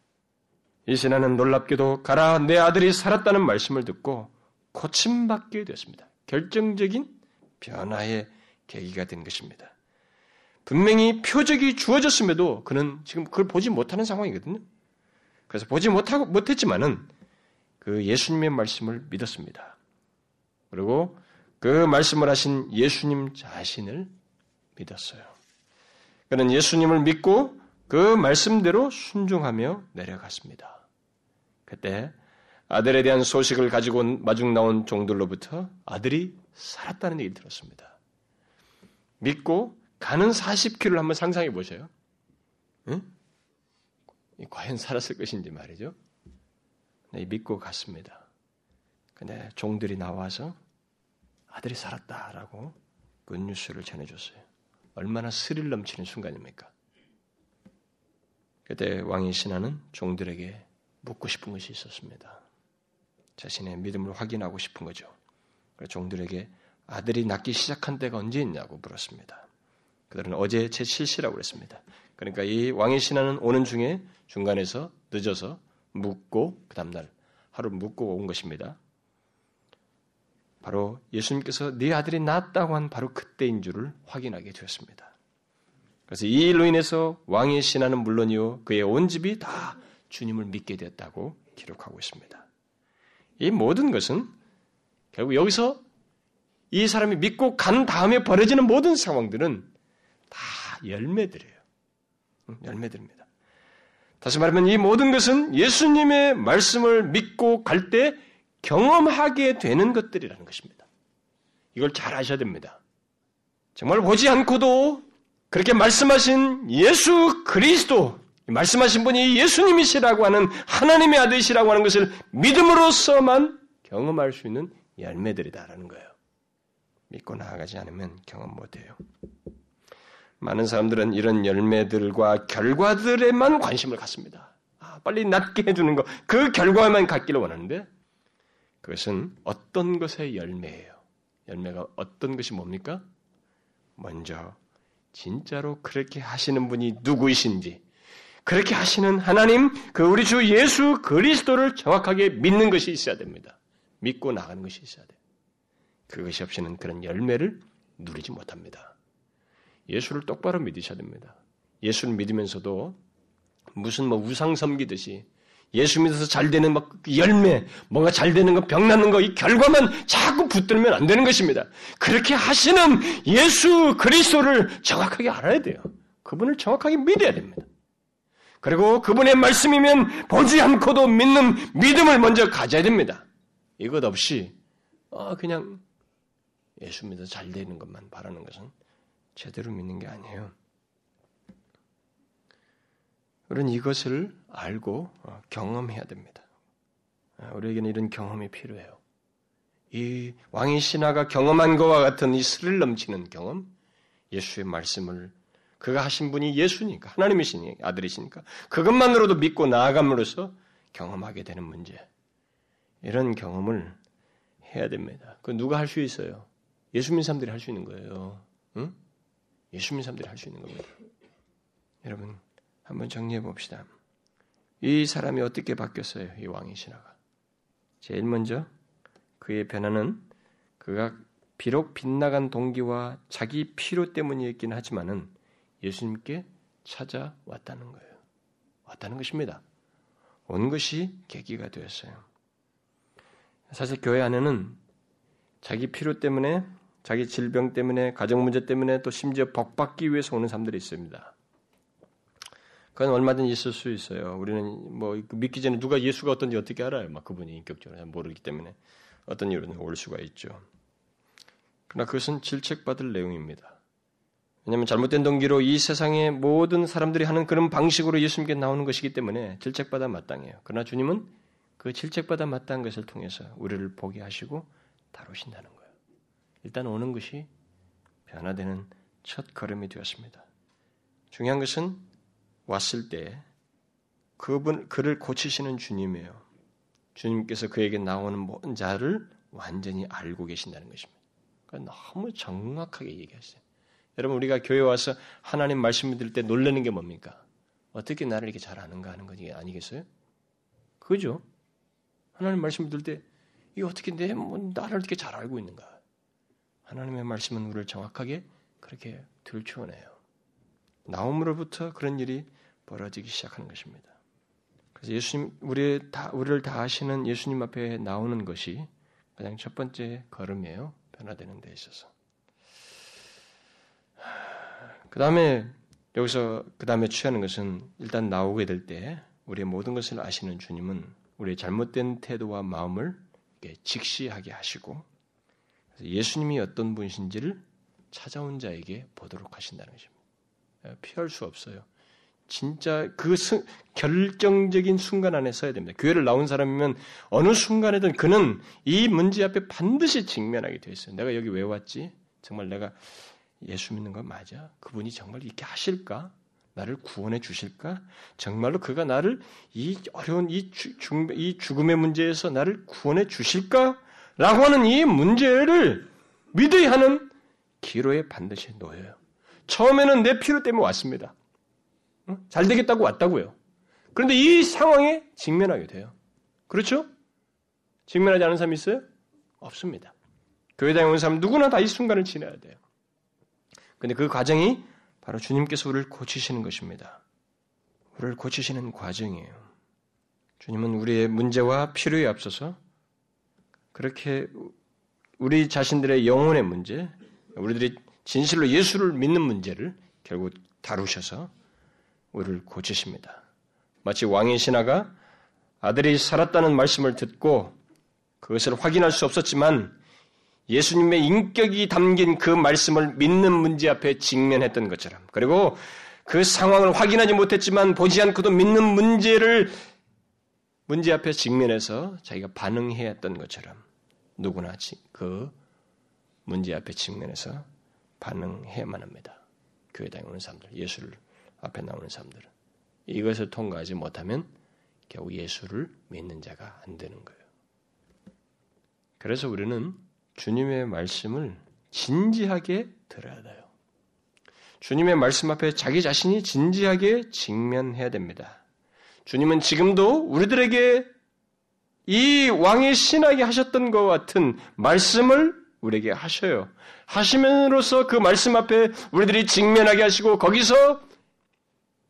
이 신하는 놀랍게도 가라 내 아들이 살았다는 말씀을 듣고 고침받게 되었습니다. 결정적인 변화의 계기가 된 것입니다. 분명히 표적이 주어졌음에도 그는 지금 그걸 보지 못하는 상황이거든요. 그래서 보지 못하고 못했지만은 그 예수님의 말씀을 믿었습니다. 그리고 그 말씀을 하신 예수님 자신을 믿었어요. 그는 예수님을 믿고 그 말씀대로 순종하며 내려갔습니다. 그때 아들에 대한 소식을 가지고 마중 나온 종들로부터 아들이 살았다는 얘기를 들었습니다. 믿고 가는 사십 킬로미터를 한번 상상해 보세요. 응? 과연 살았을 것인지 말이죠. 네, 믿고 갔습니다. 근데 종들이 나와서 아들이 살았다라고 그 뉴스를 전해줬어요. 얼마나 스릴 넘치는 순간입니까? 그때 왕의 신하는 종들에게 묻고 싶은 것이 있었습니다. 자신의 믿음을 확인하고 싶은 거죠. 그래서 종들에게 아들이 낳기 시작한 때가 언제였냐고 물었습니다. 그들은 어제 제칠 시라고 그랬습니다. 그러니까 이 왕의 신하는 오는 중에 중간에서 늦어서 묻고 그 다음날 하루 묻고 온 것입니다. 바로 예수님께서 네 아들이 낳았다고 한 바로 그때인 줄을 확인하게 되었습니다. 그래서 이 일로 인해서 왕의 신하는 물론이요 그의 온 집이 다 주님을 믿게 됐다고 기록하고 있습니다. 이 모든 것은 결국 여기서 이 사람이 믿고 간 다음에 벌어지는 모든 상황들은 다 열매들이에요. 열매들입니다. 다시 말하면 이 모든 것은 예수님의 말씀을 믿고 갈 때 경험하게 되는 것들이라는 것입니다. 이걸 잘 아셔야 됩니다. 정말 보지 않고도 그렇게 말씀하신 예수 그리스도, 말씀하신 분이 예수님이시라고 하는 하나님의 아들이시라고 하는 것을 믿음으로써만 경험할 수 있는 열매들이다라는 거예요. 믿고 나아가지 않으면 경험 못해요. 많은 사람들은 이런 열매들과 결과들에만 관심을 갖습니다. 아, 빨리 낫게 해주는 것, 그 결과만 갖기를 원하는데 그것은 어떤 것의 열매예요. 열매가 어떤 것이 뭡니까? 먼저 진짜로 그렇게 하시는 분이 누구이신지, 그렇게 하시는 하나님, 그 우리 주 예수 그리스도를 정확하게 믿는 것이 있어야 됩니다. 믿고 나가는 것이 있어야 돼요. 그것이 없이는 그런 열매를 누리지 못합니다. 예수를 똑바로 믿으셔야 됩니다. 예수를 믿으면서도 무슨 뭐 우상 섬기듯이 예수 믿어서 잘 되는 막 열매, 뭔가 잘 되는 거, 병 낫는 거, 이 결과만 자꾸 붙들면 안 되는 것입니다. 그렇게 하시는 예수 그리스도를 정확하게 알아야 돼요. 그분을 정확하게 믿어야 됩니다. 그리고 그분의 말씀이면 보지 않고도 믿는 믿음을 먼저 가져야 됩니다. 이것 없이 아 그냥 예수 믿어서 잘 되는 것만 바라는 것은 제대로 믿는 게 아니에요. 우리는 이것을 알고 경험해야 됩니다. 우리에게는 이런 경험이 필요해요. 이 왕의 신하가 경험한 것과 같은 이 스릴 넘치는 경험, 예수의 말씀을, 그가 하신 분이 예수니까, 하나님이시니, 아들이시니까, 그것만으로도 믿고 나아감으로써 경험하게 되는 문제. 이런 경험을 해야 됩니다. 그 누가 할 수 있어요? 예수 믿는 사람들이 할 수 있는 거예요. 응? 예수 믿는 사람들이 할 수 있는 겁니다. 여러분, 한번 정리해 봅시다. 이 사람이 어떻게 바뀌었어요? 이 왕의 신하가. 제일 먼저 그의 변화는 그가 비록 빗나간 동기와 자기 필요 때문이었긴 하지만은 예수님께 찾아왔다는 거예요. 왔다는 것입니다. 온 것이 계기가 되었어요. 사실 교회 안에는 자기 필요 때문에, 자기 질병 때문에, 가정 문제 때문에, 또 심지어 복받기 위해서 오는 사람들이 있습니다. 그건 얼마든지 있을 수 있어요. 우리는 뭐 믿기 전에 누가 예수가 어떤지 어떻게 알아요? 막 그분이 인격적으로 잘 모르기 때문에 어떤 이유로는 올 수가 있죠. 그러나 그것은 질책받을 내용입니다. 왜냐하면 잘못된 동기로 이 세상의 모든 사람들이 하는 그런 방식으로 예수님께 나오는 것이기 때문에 질책받아 마땅해요. 그러나 주님은 그 질책받아 마땅한 것을 통해서 우리를 보게 하시고 다루신다는 거예요. 일단 오는 것이 변화되는 첫 걸음이 되었습니다. 중요한 것은 왔을 때 그분, 그를 고치시는 주님이에요. 주님께서 그에게 나오는 모든 자를 완전히 알고 계신다는 것입니다. 그러니까 너무 정확하게 얘기하세요. 여러분, 우리가 교회 와서 하나님 말씀 들을 때 놀라는 게 뭡니까? 어떻게 나를 이렇게 잘 아는가 하는 것이 아니겠어요? 그죠? 하나님 말씀 들을 때 이게 어떻게 내 뭐, 나를 어떻게 잘 알고 있는가? 하나님의 말씀은 우리를 정확하게 그렇게 들추어내요. 나옴으로부터 그런 일이 벌어지기 시작하는 것입니다. 그래서 예수님, 우리 다, 우리를 다 아시는 예수님 앞에 나오는 것이 가장 첫 번째 걸음이에요. 변화되는 데 있어서. 그 다음에, 여기서 그 다음에 취하는 것은 일단 나오게 될 때 우리의 모든 것을 아시는 주님은 우리의 잘못된 태도와 마음을 직시하게 하시고 예수님이 어떤 분이신지를 찾아온 자에게 보도록 하신다는 것입니다. 피할 수 없어요. 진짜 그 스, 결정적인 순간 안에 서야 됩니다. 교회를 나온 사람이면 어느 순간에든 그는 이 문제 앞에 반드시 직면하게 돼 있어요. 내가 여기 왜 왔지? 정말 내가 예수 믿는 거 맞아? 그분이 정말 이렇게 하실까? 나를 구원해 주실까? 정말로 그가 나를 이 어려운 이, 주, 중, 이 죽음의 문제에서 나를 구원해 주실까? 라고 하는 이 문제를 믿어야 하는 기로에 반드시 놓여요. 처음에는 내 필요 때문에 왔습니다. 응? 잘 되겠다고 왔다고요. 그런데 이 상황에 직면하게 돼요. 그렇죠? 직면하지 않은 사람이 있어요? 없습니다. 교회당에 온 사람 누구나 다 이 순간을 지나야 돼요. 근데 그 과정이 바로 주님께서 우리를 고치시는 것입니다. 우리를 고치시는 과정이에요. 주님은 우리의 문제와 필요에 앞서서 그렇게 우리 자신들의 영혼의 문제, 우리들이 진실로 예수를 믿는 문제를 결국 다루셔서 우리를 고치십니다. 마치 왕의 신하가 아들이 살았다는 말씀을 듣고 그것을 확인할 수 없었지만 예수님의 인격이 담긴 그 말씀을 믿는 문제 앞에 직면했던 것처럼, 그리고 그 상황을 확인하지 못했지만 보지 않고도 믿는 문제를 문제 앞에 직면해서 자기가 반응해야 했던 것처럼 누구나 그 문제 앞에 직면해서 반응해야만 합니다. 교회당에 오는 사람들, 예수를 앞에 나오는 사람들은 이것을 통과하지 못하면 결국 예수를 믿는 자가 안 되는 거예요. 그래서 우리는 주님의 말씀을 진지하게 들어야 돼요. 주님의 말씀 앞에 자기 자신이 진지하게 직면해야 됩니다. 주님은 지금도 우리들에게 이 왕의 신하게 하셨던 것 같은 말씀을 우리에게 하셔요. 하시면으로써 그 말씀 앞에 우리들이 직면하게 하시고 거기서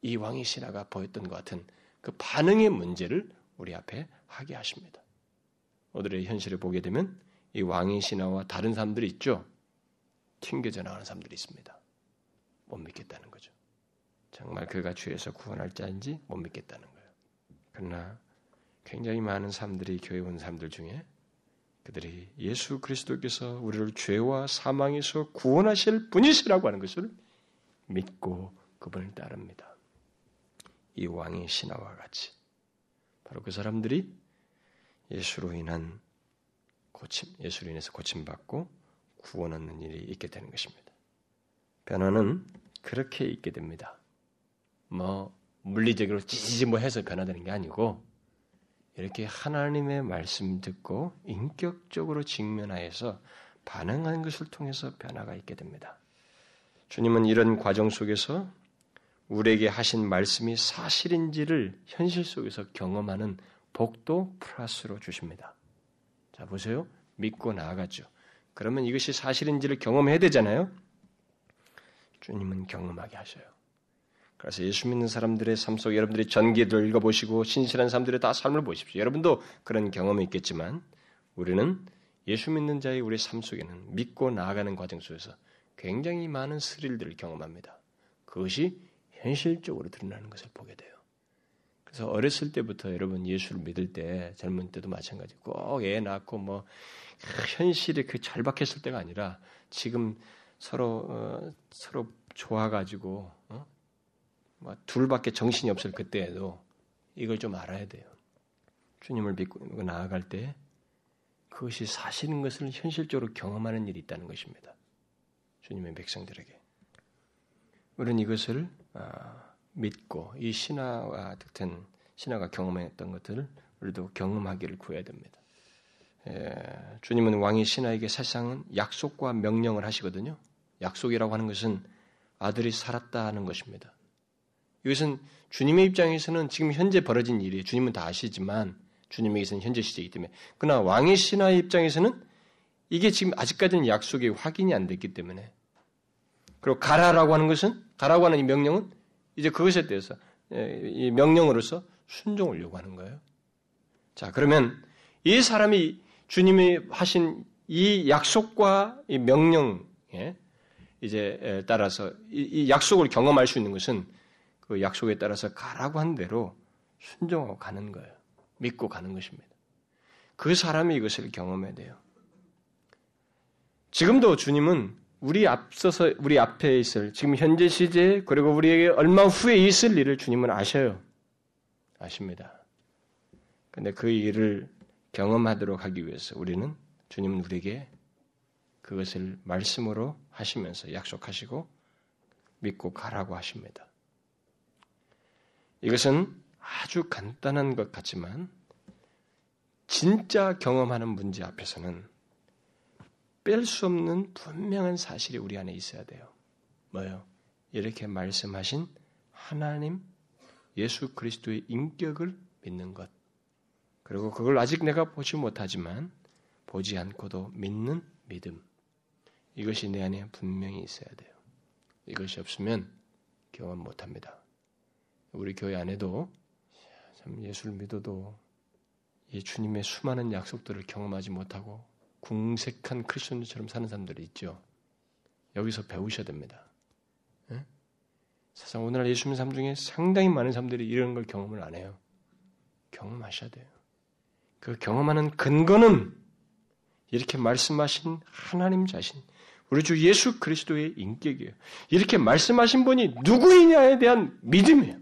이 왕의 신하가 보였던 것 같은 그 반응의 문제를 우리 앞에 하게 하십니다. 오늘의 현실을 보게 되면 이 왕의 신하와 다른 사람들이 있죠. 튕겨져 나가는 사람들이 있습니다. 못 믿겠다는 거죠. 정말 그가 죄에서 구원할 자인지 못 믿겠다는 거예요. 그러나 굉장히 많은 사람들이, 교회 온 사람들 중에 그들이 예수 그리스도께서 우리를 죄와 사망에서 구원하실 분이시라고 하는 것을 믿고 그분을 따릅니다. 이 왕의 신하와 같이 바로 그 사람들이 예수로 인한 고침, 예수로 인해서 고침받고 구원 얻는 일이 있게 되는 것입니다. 변화는 그렇게 있게 됩니다. 뭐 물리적으로 지지지 뭐 해서 변화되는 게 아니고 이렇게 하나님의 말씀 듣고 인격적으로 직면하여서 반응하는 것을 통해서 변화가 있게 됩니다. 주님은 이런 과정 속에서 우리에게 하신 말씀이 사실인지를 현실 속에서 경험하는 복도 플러스로 주십니다. 자, 보세요. 믿고 나아갔죠. 그러면 이것이 사실인지를 경험해야 되잖아요. 주님은 경험하게 하셔요. 그래서 예수 믿는 사람들의 삶 속 여러분들이 전기도 읽어보시고 신실한 사람들의 다 삶을 보십시오. 여러분도 그런 경험이 있겠지만 우리는 예수 믿는 자의 우리 삶 속에는 믿고 나아가는 과정 속에서 굉장히 많은 스릴들을 경험합니다. 그것이 현실적으로 드러나는 것을 보게 돼요. 그래서 어렸을 때부터 여러분 예수를 믿을 때, 젊은 때도 마찬가지고 꼭 애 낳고 뭐 현실이 그 절박했을 때가 아니라 지금 서로 어, 서로 좋아가지고 어? 막 둘밖에 정신이 없을 그때에도 이걸 좀 알아야 돼요. 주님을 믿고 나아갈 때 그것이 사실인 것을 현실적으로 경험하는 일이 있다는 것입니다. 주님의 백성들에게. 우리는 이것을 믿고 이 신화와 같은 신화가 경험했던 것들을 우리도 경험하기를 구해야 됩니다. 예, 주님은 왕의 신하에게 사실상은 약속과 명령을 하시거든요. 약속이라고 하는 것은 아들이 살았다 하는 것입니다. 이것은 주님의 입장에서는 지금 현재 벌어진 일이에요. 주님은 다 아시지만 주님에게서는 현재 시제이기 때문에, 그러나 왕의 신하의 입장에서는 이게 지금 아직까지는 약속이 확인이 안 됐기 때문에, 그리고 가라라고 하는 것은, 가라고 하는 이 명령은 이제 그것에 대해서 이 명령으로서 순종을 요구하는 거예요. 자, 그러면 이 사람이 주님이 하신 이 약속과 이 명령에 이제 따라서 이 약속을 경험할 수 있는 것은 그 약속에 따라서 가라고 한 대로 순종하고 가는 거예요. 믿고 가는 것입니다. 그 사람이 이것을 경험해야 돼요. 지금도 주님은 우리 앞서서, 우리 앞에 있을, 지금 현재 시제, 그리고 우리에게 얼마 후에 있을 일을 주님은 아셔요. 아십니다. 근데 그 일을 경험하도록 하기 위해서 우리는, 주님은 우리에게 그것을 말씀으로 하시면서 약속하시고 믿고 가라고 하십니다. 이것은 아주 간단한 것 같지만 진짜 경험하는 문제 앞에서는 뺄 수 없는 분명한 사실이 우리 안에 있어야 돼요. 뭐요? 이렇게 말씀하신 하나님, 예수 그리스도의 인격을 믿는 것. 그리고 그걸 아직 내가 보지 못하지만 보지 않고도 믿는 믿음. 이것이 내 안에 분명히 있어야 돼요. 이것이 없으면 경험 못합니다. 우리 교회 안에도 참 예수를 믿어도 이 주님의 수많은 약속들을 경험하지 못하고 궁색한 크리스천처럼 사는 사람들이 있죠. 여기서 배우셔야 됩니다. 예? 사실 오늘날 예수 믿는 사람 중에 상당히 많은 사람들이 이런 걸 경험을 안 해요. 경험하셔야 돼요. 그 경험하는 근거는 이렇게 말씀하신 하나님 자신, 우리 주 예수 그리스도의 인격이에요. 이렇게 말씀하신 분이 누구이냐에 대한 믿음이에요.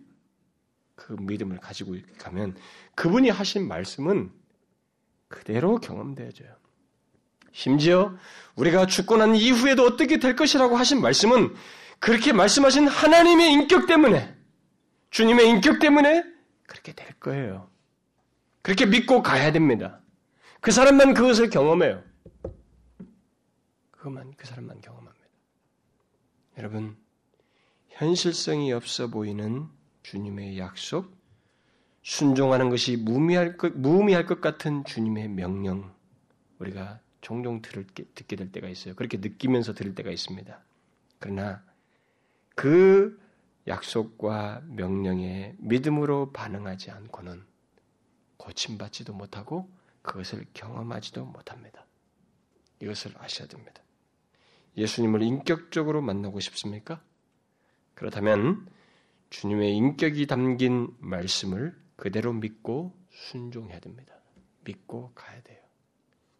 그 믿음을 가지고 가면 그분이 하신 말씀은 그대로 경험되어져요. 심지어 우리가 죽고 난 이후에도 어떻게 될 것이라고 하신 말씀은 그렇게 말씀하신 하나님의 인격 때문에, 주님의 인격 때문에 그렇게 될 거예요. 그렇게 믿고 가야 됩니다. 그 사람만 그것을 경험해요. 그것만, 그 사람만 경험합니다. 여러분, 현실성이 없어 보이는 주님의 약속, 순종하는 것이 무의미할 것, 무의미할 것 같은 주님의 명령, 우리가 종종 들을, 듣게 될 때가 있어요. 그렇게 느끼면서 들을 때가 있습니다. 그러나 그 약속과 명령에 믿음으로 반응하지 않고는 고침받지도 못하고 그것을 경험하지도 못합니다. 이것을 아셔야 됩니다. 예수님을 인격적으로 만나고 싶습니까? 그렇다면 주님의 인격이 담긴 말씀을 그대로 믿고 순종해야 됩니다. 믿고 가야 돼요.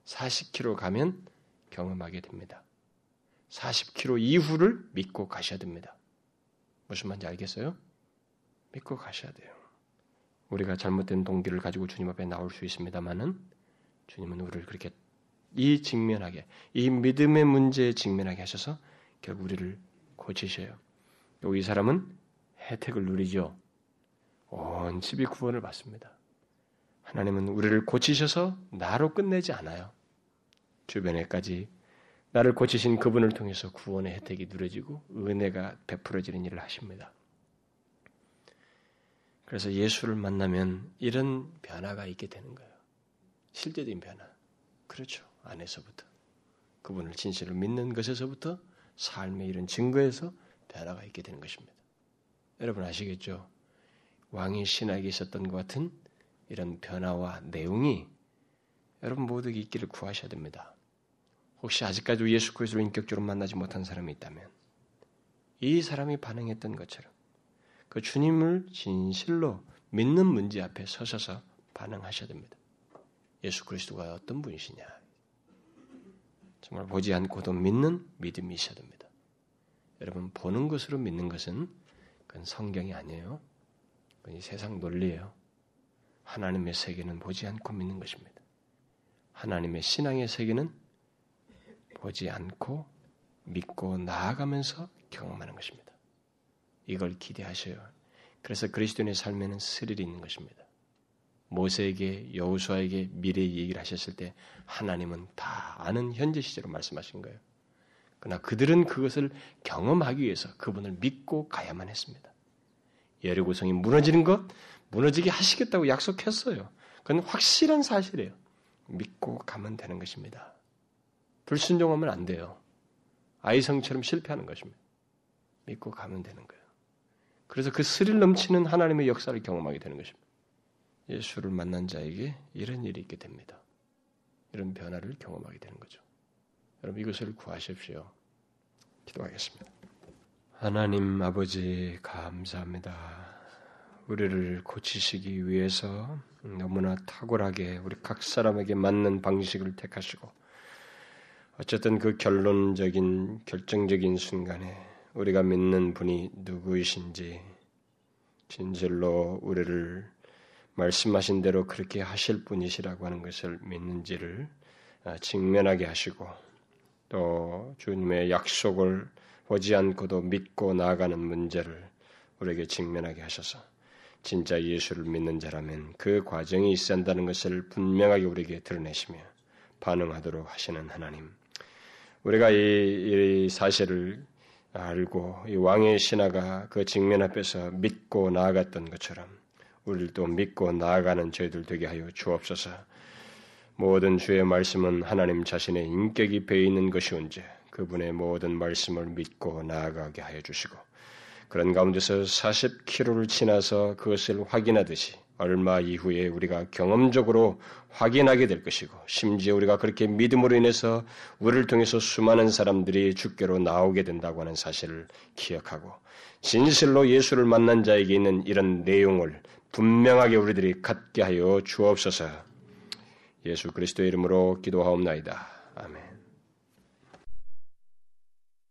사십 킬로미터 가면 경험하게 됩니다. 사십 킬로미터 이후를 믿고 가셔야 됩니다. 무슨 말인지 알겠어요? 믿고 가셔야 돼요. 우리가 잘못된 동기를 가지고 주님 앞에 나올 수 있습니다만은 주님은 우리를 그렇게 이 직면하게, 이 믿음의 문제에 직면하게 하셔서 결국 우리를 고치셔요. 여기 이 사람은 혜택을 누리죠. 온 집이 구원을 받습니다. 하나님은 우리를 고치셔서 나로 끝내지 않아요. 주변에까지 나를 고치신 그분을 통해서 구원의 혜택이 누려지고 은혜가 베풀어지는 일을 하십니다. 그래서 예수를 만나면 이런 변화가 있게 되는 거예요. 실제적인 변화. 그렇죠. 안에서부터. 그분을 진실로 믿는 것에서부터 삶의 이런 증거에서 변화가 있게 되는 것입니다. 여러분 아시겠죠? 왕의 신학에 있었던 것 같은 이런 변화와 내용이 여러분 모두에게 있기를 구하셔야 됩니다. 혹시 아직까지도 예수 그리스도를 인격적으로 만나지 못한 사람이 있다면 이 사람이 반응했던 것처럼 그 주님을 진실로 믿는 문제 앞에 서셔서 반응하셔야 됩니다. 예수 그리스도가 어떤 분이시냐. 정말 보지 않고도 믿는 믿음이 있어야 됩니다. 여러분 보는 것으로 믿는 것은 그건 성경이 아니에요. 그건 이 세상 논리예요. 하나님의 세계는 보지 않고 믿는 것입니다. 하나님의 신앙의 세계는 보지 않고 믿고 나아가면서 경험하는 것입니다. 이걸 기대하셔요. 그래서 그리스도인의 삶에는 스릴이 있는 것입니다. 모세에게, 여호수아에게 미래의 얘기를 하셨을 때 하나님은 다 아는 현재 시제로 말씀하신 거예요. 그러나 그들은 그것을 경험하기 위해서 그분을 믿고 가야만 했습니다. 여리고성이 무너지는 것, 무너지게 하시겠다고 약속했어요. 그건 확실한 사실이에요. 믿고 가면 되는 것입니다. 불순종하면 안 돼요. 아이성처럼 실패하는 것입니다. 믿고 가면 되는 거예요. 그래서 그 스릴 넘치는 하나님의 역사를 경험하게 되는 것입니다. 예수를 만난 자에게 이런 일이 있게 됩니다. 이런 변화를 경험하게 되는 거죠. 여러분 이것을 구하십시오. 기도하겠습니다. 하나님 아버지 감사합니다. 우리를 고치시기 위해서 너무나 탁월하게 우리 각 사람에게 맞는 방식을 택하시고 어쨌든 그 결론적인 결정적인 순간에 우리가 믿는 분이 누구이신지 진실로 우리를 말씀하신 대로 그렇게 하실 분이시라고 하는 것을 믿는지를 직면하게 하시고 또 주님의 약속을 보지 않고도 믿고 나아가는 문제를 우리에게 직면하게 하셔서 진짜 예수를 믿는 자라면 그 과정이 있어야 한다는 것을 분명하게 우리에게 드러내시며 반응하도록 하시는 하나님, 우리가 이, 이 사실을 알고 이 왕의 신하가 그 직면 앞에서 믿고 나아갔던 것처럼 우리를 또 믿고 나아가는 저희들 되게 하여 주옵소서. 모든 주의 말씀은 하나님 자신의 인격이 배어있는 것이온즉 그분의 모든 말씀을 믿고 나아가게 하여 주시고 그런 가운데서 사십 킬로미터를 지나서 그것을 확인하듯이 얼마 이후에 우리가 경험적으로 확인하게 될 것이고, 심지어 우리가 그렇게 믿음으로 인해서 우리를 통해서 수많은 사람들이 주께로 나오게 된다고 하는 사실을 기억하고, 진실로 예수를 만난 자에게 있는 이런 내용을 분명하게 우리들이 갖게 하여 주옵소서. 예수 그리스도의 이름으로 기도하옵나이다. 아멘.